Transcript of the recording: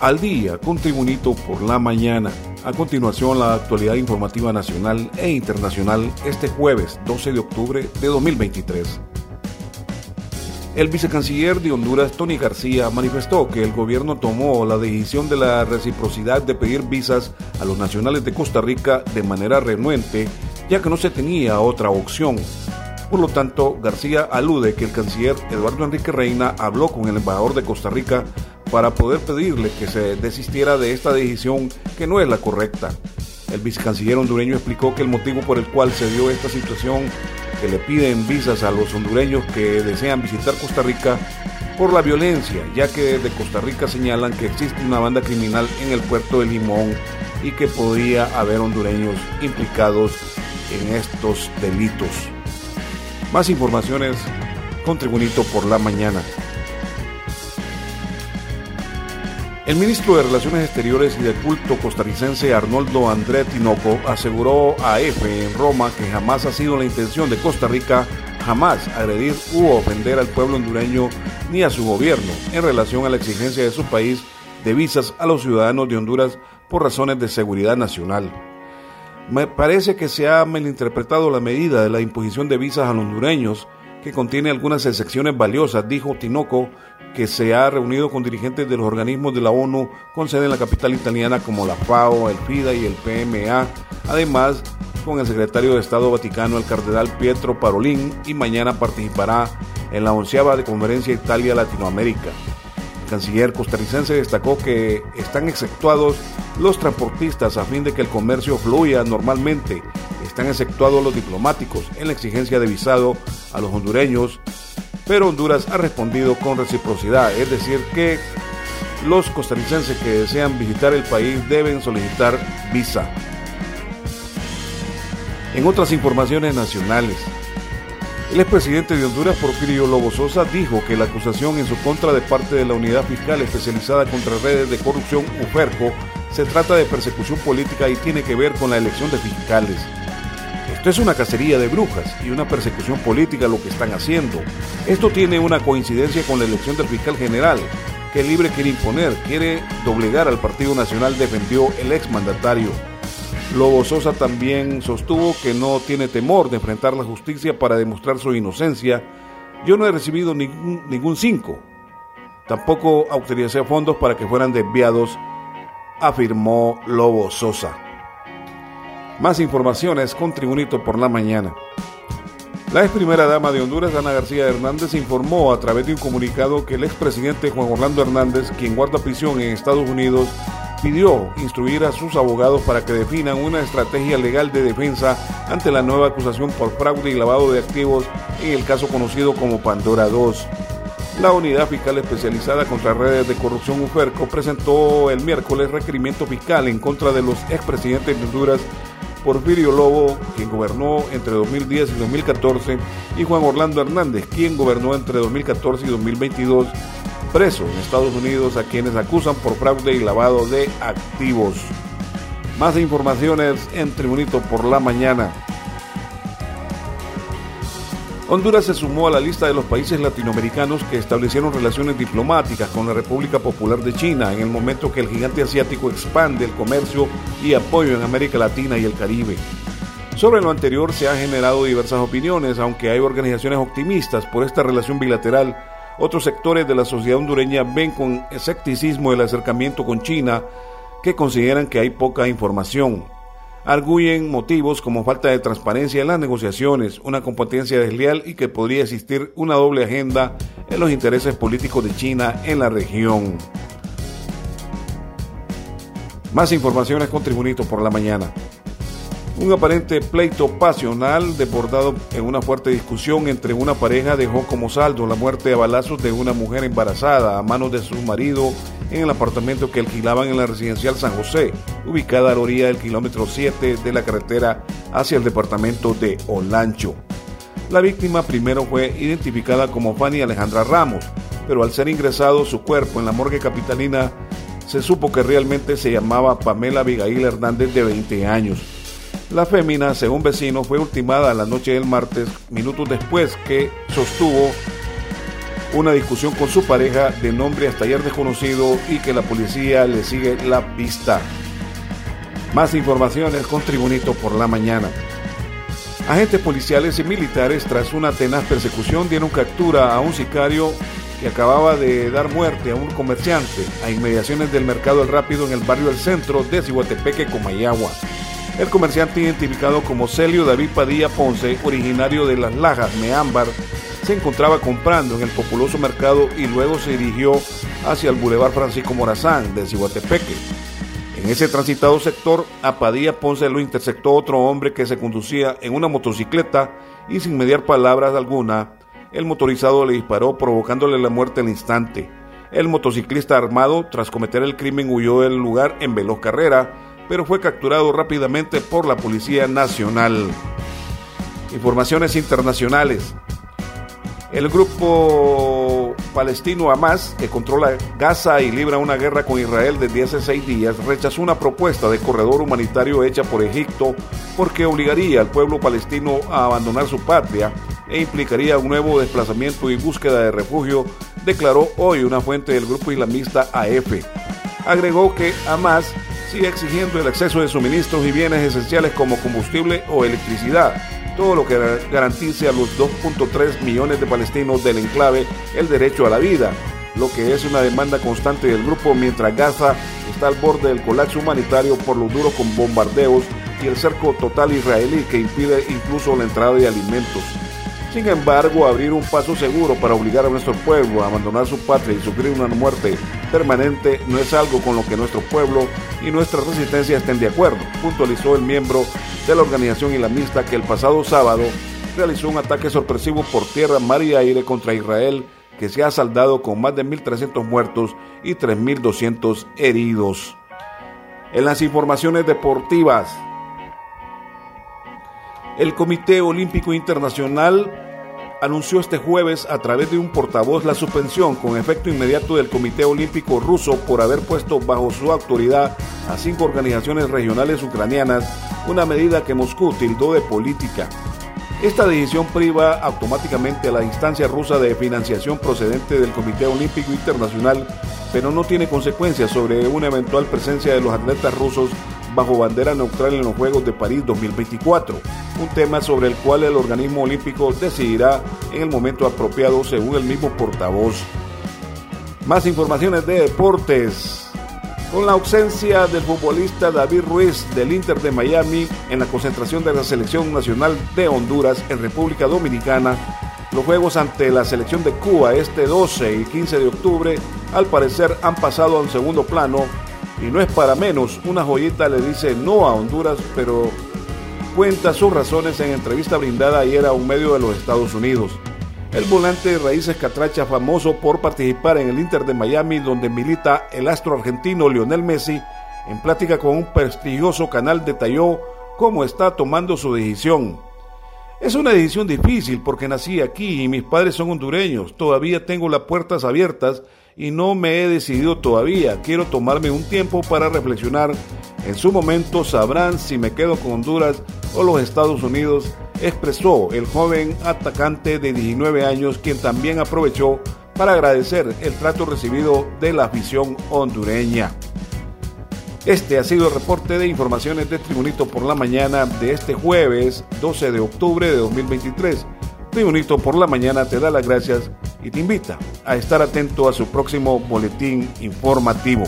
Al día con Tribunito por la mañana. A continuación, la actualidad informativa nacional e internacional este jueves 12 de octubre de 2023. El vicecanciller de Honduras, Tony García, manifestó que el gobierno tomó la decisión de la reciprocidad de pedir visas a los nacionales de Costa Rica de manera renuente, ya que no se tenía otra opción. Por lo tanto, García alude que el canciller Eduardo Enrique Reina habló con el embajador de Costa Rica para poder pedirle que se desistiera de esta decisión que no es la correcta. El vicecanciller hondureño explicó que el motivo por el cual se dio esta situación que le piden visas a los hondureños que desean visitar Costa Rica por la violencia, ya que desde Costa Rica señalan que existe una banda criminal en el puerto de Limón y que podría haber hondureños implicados en estos delitos. Más informaciones con Tribunito por la mañana. El ministro de Relaciones Exteriores y del Culto costarricense Arnoldo Andrés Tinoco aseguró a EFE en Roma que jamás ha sido la intención de Costa Rica jamás agredir u ofender al pueblo hondureño ni a su gobierno en relación a la exigencia de su país de visas a los ciudadanos de Honduras por razones de seguridad nacional. Me parece que se ha malinterpretado la medida de la imposición de visas a los hondureños que contiene algunas excepciones valiosas, dijo Tinoco, que se ha reunido con dirigentes de los organismos de la ONU con sede en la capital italiana como la FAO, el FIDA y el PMA, además con el secretario de Estado Vaticano, el cardenal Pietro Parolin, y mañana participará en la 11ª de Conferencia Italia-Latinoamérica. El canciller costarricense destacó que están exceptuados los transportistas a fin de que el comercio fluya normalmente, están exceptuados los diplomáticos en la exigencia de visado a los hondureños, pero Honduras ha respondido con reciprocidad, es decir que los costarricenses que desean visitar el país deben solicitar visa. En otras informaciones nacionales, el expresidente de Honduras, Porfirio Lobo Sosa, dijo que la acusación en su contra de parte de la Unidad Fiscal Especializada contra Redes de Corrupción Uferco se trata de persecución política y tiene que ver con la elección de fiscales. Esto es una cacería de brujas y una persecución política lo que están haciendo. Esto tiene una coincidencia con la elección del fiscal general, que Libre quiere imponer, quiere doblegar al Partido Nacional, defendió el exmandatario. Lobo Sosa también sostuvo que no tiene temor de enfrentar la justicia para demostrar su inocencia. Yo no he recibido ningún 5. Tampoco autoricé fondos para que fueran desviados, afirmó Lobo Sosa. Más informaciones con Tribunito por la mañana. La ex primera dama de Honduras, Ana García Hernández, informó a través de un comunicado que el expresidente Juan Orlando Hernández, quien guarda prisión en Estados Unidos, pidió instruir a sus abogados para que definan una estrategia legal de defensa ante la nueva acusación por fraude y lavado de activos en el caso conocido como Pandora II. La Unidad Fiscal Especializada contra Redes de Corrupción Uferco presentó el miércoles requerimiento fiscal en contra de los expresidentes de Honduras, Porfirio Lobo, quien gobernó entre 2010 y 2014, y Juan Orlando Hernández, quien gobernó entre 2014 y 2022, preso en Estados Unidos, a quienes acusan por fraude y lavado de activos. Más informaciones en Tribunito por la mañana. Honduras se sumó a la lista de los países latinoamericanos que establecieron relaciones diplomáticas con la República Popular de China en el momento que el gigante asiático expande el comercio y apoyo en América Latina y el Caribe. Sobre lo anterior se han generado diversas opiniones, aunque hay organizaciones optimistas por esta relación bilateral. Otros sectores de la sociedad hondureña ven con escepticismo el acercamiento con China, que consideran que hay poca información. Arguyen motivos como falta de transparencia en las negociaciones, una competencia desleal y que podría existir una doble agenda en los intereses políticos de China en la región. Más informaciones con Tribunito por la mañana. Un aparente pleito pasional desbordado en una fuerte discusión entre una pareja dejó como saldo la muerte a balazos de una mujer embarazada a manos de su marido en el apartamento que alquilaban en la residencial San José, ubicada a la orilla del kilómetro 7 de la carretera hacia el departamento de Olancho. La víctima primero fue identificada como Fanny Alejandra Ramos, pero al ser ingresado su cuerpo en la morgue capitalina, se supo que realmente se llamaba Pamela Abigail Hernández, de 20 años. La fémina, según vecinos, fue ultimada la noche del martes, minutos después que sostuvo una discusión con su pareja de nombre hasta ayer desconocido y que la policía le sigue la pista. Más informaciones con Tribunito por la mañana. Agentes policiales y militares, tras una tenaz persecución, dieron captura a un sicario que acababa de dar muerte a un comerciante a inmediaciones del Mercado El Rápido en el barrio El Centro de Siguatepeque, Comayagua. El comerciante, identificado como Celio David Padilla Ponce, originario de Las Lajas, Meámbar, se encontraba comprando en el populoso mercado y luego se dirigió hacia el Boulevard Francisco Morazán de Siguatepeque. En ese transitado sector, a Padilla Ponce lo interceptó otro hombre que se conducía en una motocicleta y, sin mediar palabras alguna, el motorizado le disparó, provocándole la muerte al instante. El motociclista armado, tras cometer el crimen, huyó del lugar en veloz carrera, pero fue capturado rápidamente por la Policía Nacional. Informaciones internacionales. El grupo palestino Hamas, que controla Gaza y libra una guerra con Israel desde hace 6 días, rechazó una propuesta de corredor humanitario hecha por Egipto porque obligaría al pueblo palestino a abandonar su patria e implicaría un nuevo desplazamiento y búsqueda de refugio, declaró hoy una fuente del grupo islamista EFE. Agregó que Hamas sigue exigiendo el acceso de suministros y bienes esenciales como combustible o electricidad, todo lo que garantice a los 2.3 millones de palestinos del enclave el derecho a la vida, lo que es una demanda constante del grupo mientras Gaza está al borde del colapso humanitario por los duros bombardeos y el cerco total israelí que impide incluso la entrada de alimentos. Sin embargo, abrir un paso seguro para obligar a nuestro pueblo a abandonar su patria y sufrir una muerte permanente no es algo con lo que nuestro pueblo y nuestra resistencia estén de acuerdo, puntualizó el miembro de la organización islamista que el pasado sábado realizó un ataque sorpresivo por tierra, mar y aire contra Israel, que se ha saldado con más de 1.300 muertos y 3.200 heridos. En las informaciones deportivas, el Comité Olímpico Internacional anunció este jueves a través de un portavoz la suspensión con efecto inmediato del Comité Olímpico Ruso por haber puesto bajo su autoridad a 5 organizaciones regionales ucranianas, una medida que Moscú tildó de política. Esta decisión priva automáticamente a la instancia rusa de financiación procedente del Comité Olímpico Internacional, pero no tiene consecuencias sobre una eventual presencia de los atletas rusos bajo bandera neutral en los Juegos de París 2024, un tema sobre el cual el organismo olímpico decidirá en el momento apropiado, según el mismo portavoz. Más informaciones de deportes. Con la ausencia del futbolista David Ruiz del Inter de Miami en la concentración de la Selección Nacional de Honduras en República Dominicana, los juegos ante la selección de Cuba este 12 y 15 de octubre al parecer han pasado a un segundo plano. Y no es para menos, una joyita le dice no a Honduras, pero cuenta sus razones en entrevista brindada ayer a un medio de los Estados Unidos. El volante de raíces catracha, famoso por participar en el Inter de Miami, donde milita el astro argentino Lionel Messi, en plática con un prestigioso canal detalló cómo está tomando su decisión. Es una decisión difícil porque nací aquí y mis padres son hondureños, todavía tengo las puertas abiertas y no me he decidido todavía, quiero tomarme un tiempo para reflexionar, en su momento sabrán si me quedo con Honduras o los Estados Unidos, expresó el joven atacante de 19 años, quien también aprovechó para agradecer el trato recibido de la afición hondureña. Este ha sido el reporte de informaciones de Tribunito por la mañana de este jueves 12 de octubre de 2023. Tribunito por la mañana te da las gracias y te invita a estar atento a su próximo boletín informativo.